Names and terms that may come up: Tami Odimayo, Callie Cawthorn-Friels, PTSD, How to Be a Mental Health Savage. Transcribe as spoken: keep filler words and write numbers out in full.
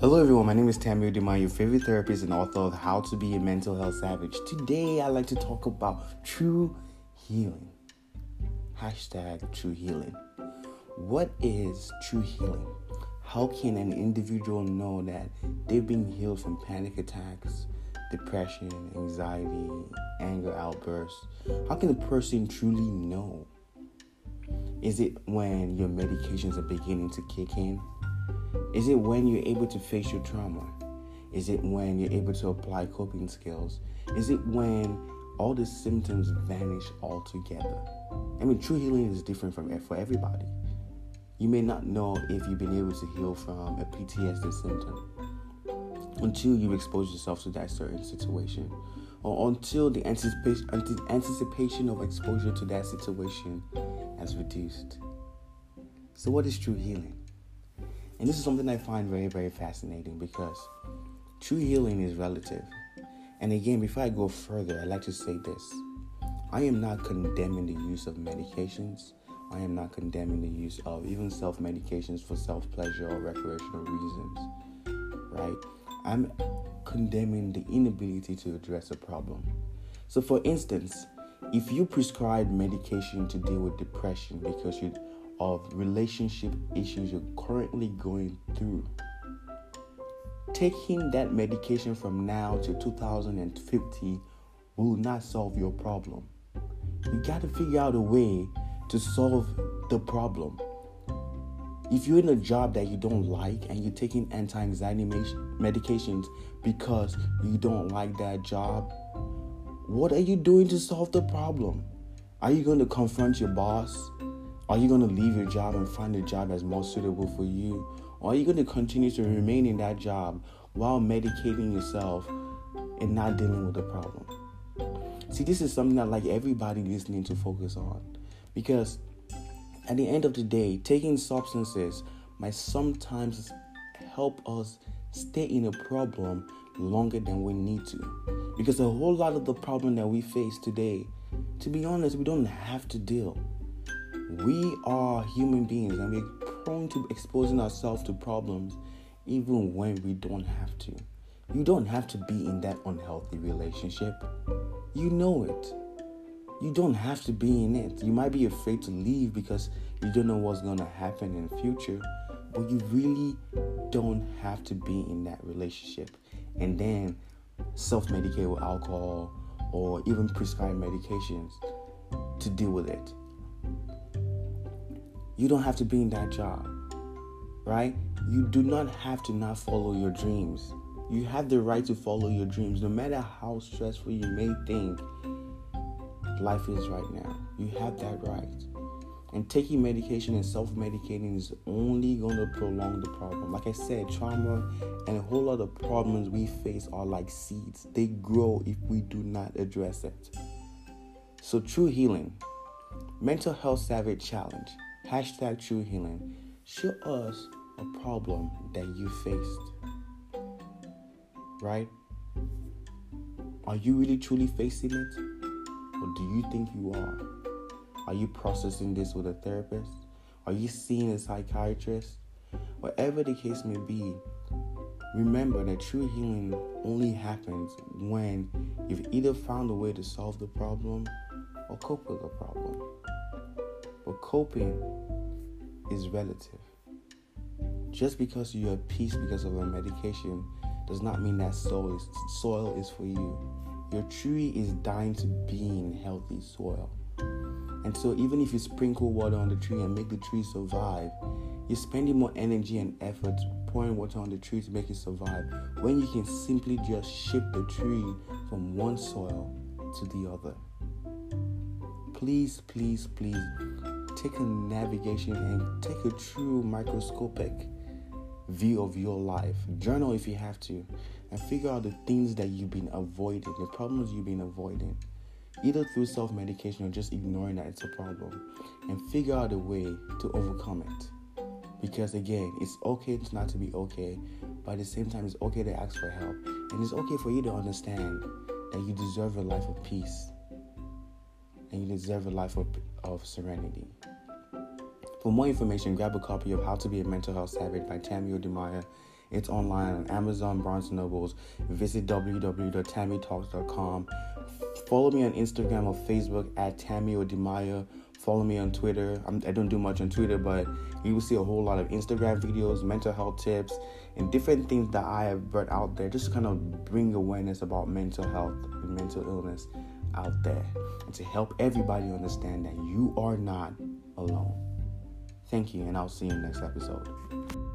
Hello everyone, my name is Tami Odimayo, your favorite therapist and author of How to Be a Mental Health Savage. Today, I'd like to talk about true healing. Hashtag true healing. What is true healing? How can an individual know that they've been healed from panic attacks, depression, anxiety, anger outbursts? How can a person truly know? Is it when your medications are beginning to kick in? Is it when you're able to face your trauma? Is it when you're able to apply coping skills? Is it when all the symptoms vanish altogether? I mean, true healing is different from for everybody. You may not know if you've been able to heal from a P T S D symptom until you expose yourself to that certain situation, or until the anticip- anticipation of exposure to that situation has reduced. So what is true healing? And this is something I find very, very fascinating, because true healing is relative. And again, before I go further, I'd like to say this. I am not condemning the use of medications. I am not condemning the use of even self-medications for self-pleasure or recreational reasons, right? I'm condemning the inability to address a problem. So for instance, if you prescribe medication to deal with depression because you of relationship issues you're currently going through, taking that medication from now to two thousand fifty will not solve your problem. You got to figure out a way to solve the problem. If you're in a job that you don't like and you're taking anti-anxiety medications because you don't like that job, what are you doing to solve the problem? Are you going to confront your boss? Are you going to leave your job and find a job that's more suitable for you? Or are you going to continue to remain in that job while medicating yourself and not dealing with the problem? See, this is something I'd like everybody listening to focus on. Because at the end of the day, taking substances might sometimes help us stay in a problem longer than we need to. Because a whole lot of the problem that we face today, to be honest, we don't have to deal. We are human beings, and we're prone to exposing ourselves to problems even when we don't have to. You don't have to be in that unhealthy relationship. You know it. You don't have to be in it. You might be afraid to leave because you don't know what's going to happen in the future, but you really don't have to be in that relationship. And then self-medicate with alcohol or even prescribe medications to deal with it. You don't have to be in that job, right? You do not have to not follow your dreams. You have the right to follow your dreams. No matter how stressful you may think life is right now, you have that right. And taking medication and self-medicating is only going to prolong the problem. Like I said, trauma and a whole lot of problems we face are like seeds. They grow if we do not address it. So true healing, mental health savage challenge. Hashtag true healing. Show us a problem that you faced. Right? Are you really truly facing it? Or do you think you are? Are you processing this with a therapist? Are you seeing a psychiatrist? Whatever the case may be, remember that true healing only happens when you've either found a way to solve the problem or cope with the problem. But coping is relative. Just because you're at peace because of a medication does not mean that soil is, soil is for you. Your tree is dying to be in healthy soil. And so even if you sprinkle water on the tree and make the tree survive, you're spending more energy and effort pouring water on the tree to make it survive, when you can simply just shift the tree from one soil to the other. Please, please, please, take a navigation and take a true microscopic view of your life. Journal if you have to, and figure out the things that you've been avoiding, the problems you've been avoiding, either through self-medication or just ignoring that it's a problem, and figure out a way to overcome it. Because again, it's okay not to be okay, but at the same time, it's okay to ask for help. And it's okay for you to understand that you deserve a life of peace. And you deserve a life of, of serenity. For more information, grab a copy of How to Be a Mental Health Savage by Tami Odimayo It's online on Amazon, Barnes and Nobles. Visit w w w dot tami talks dot com. Follow me on Instagram or Facebook at Tami Odimayo. Follow me on Twitter. I'm, I don't do much on Twitter, but you will see a whole lot of Instagram videos, mental health tips, and different things that I have brought out there. Just kind of bring awareness about mental health and mental illness out there, and to help everybody understand that you are not alone. Thank you, and I'll see you in the next episode.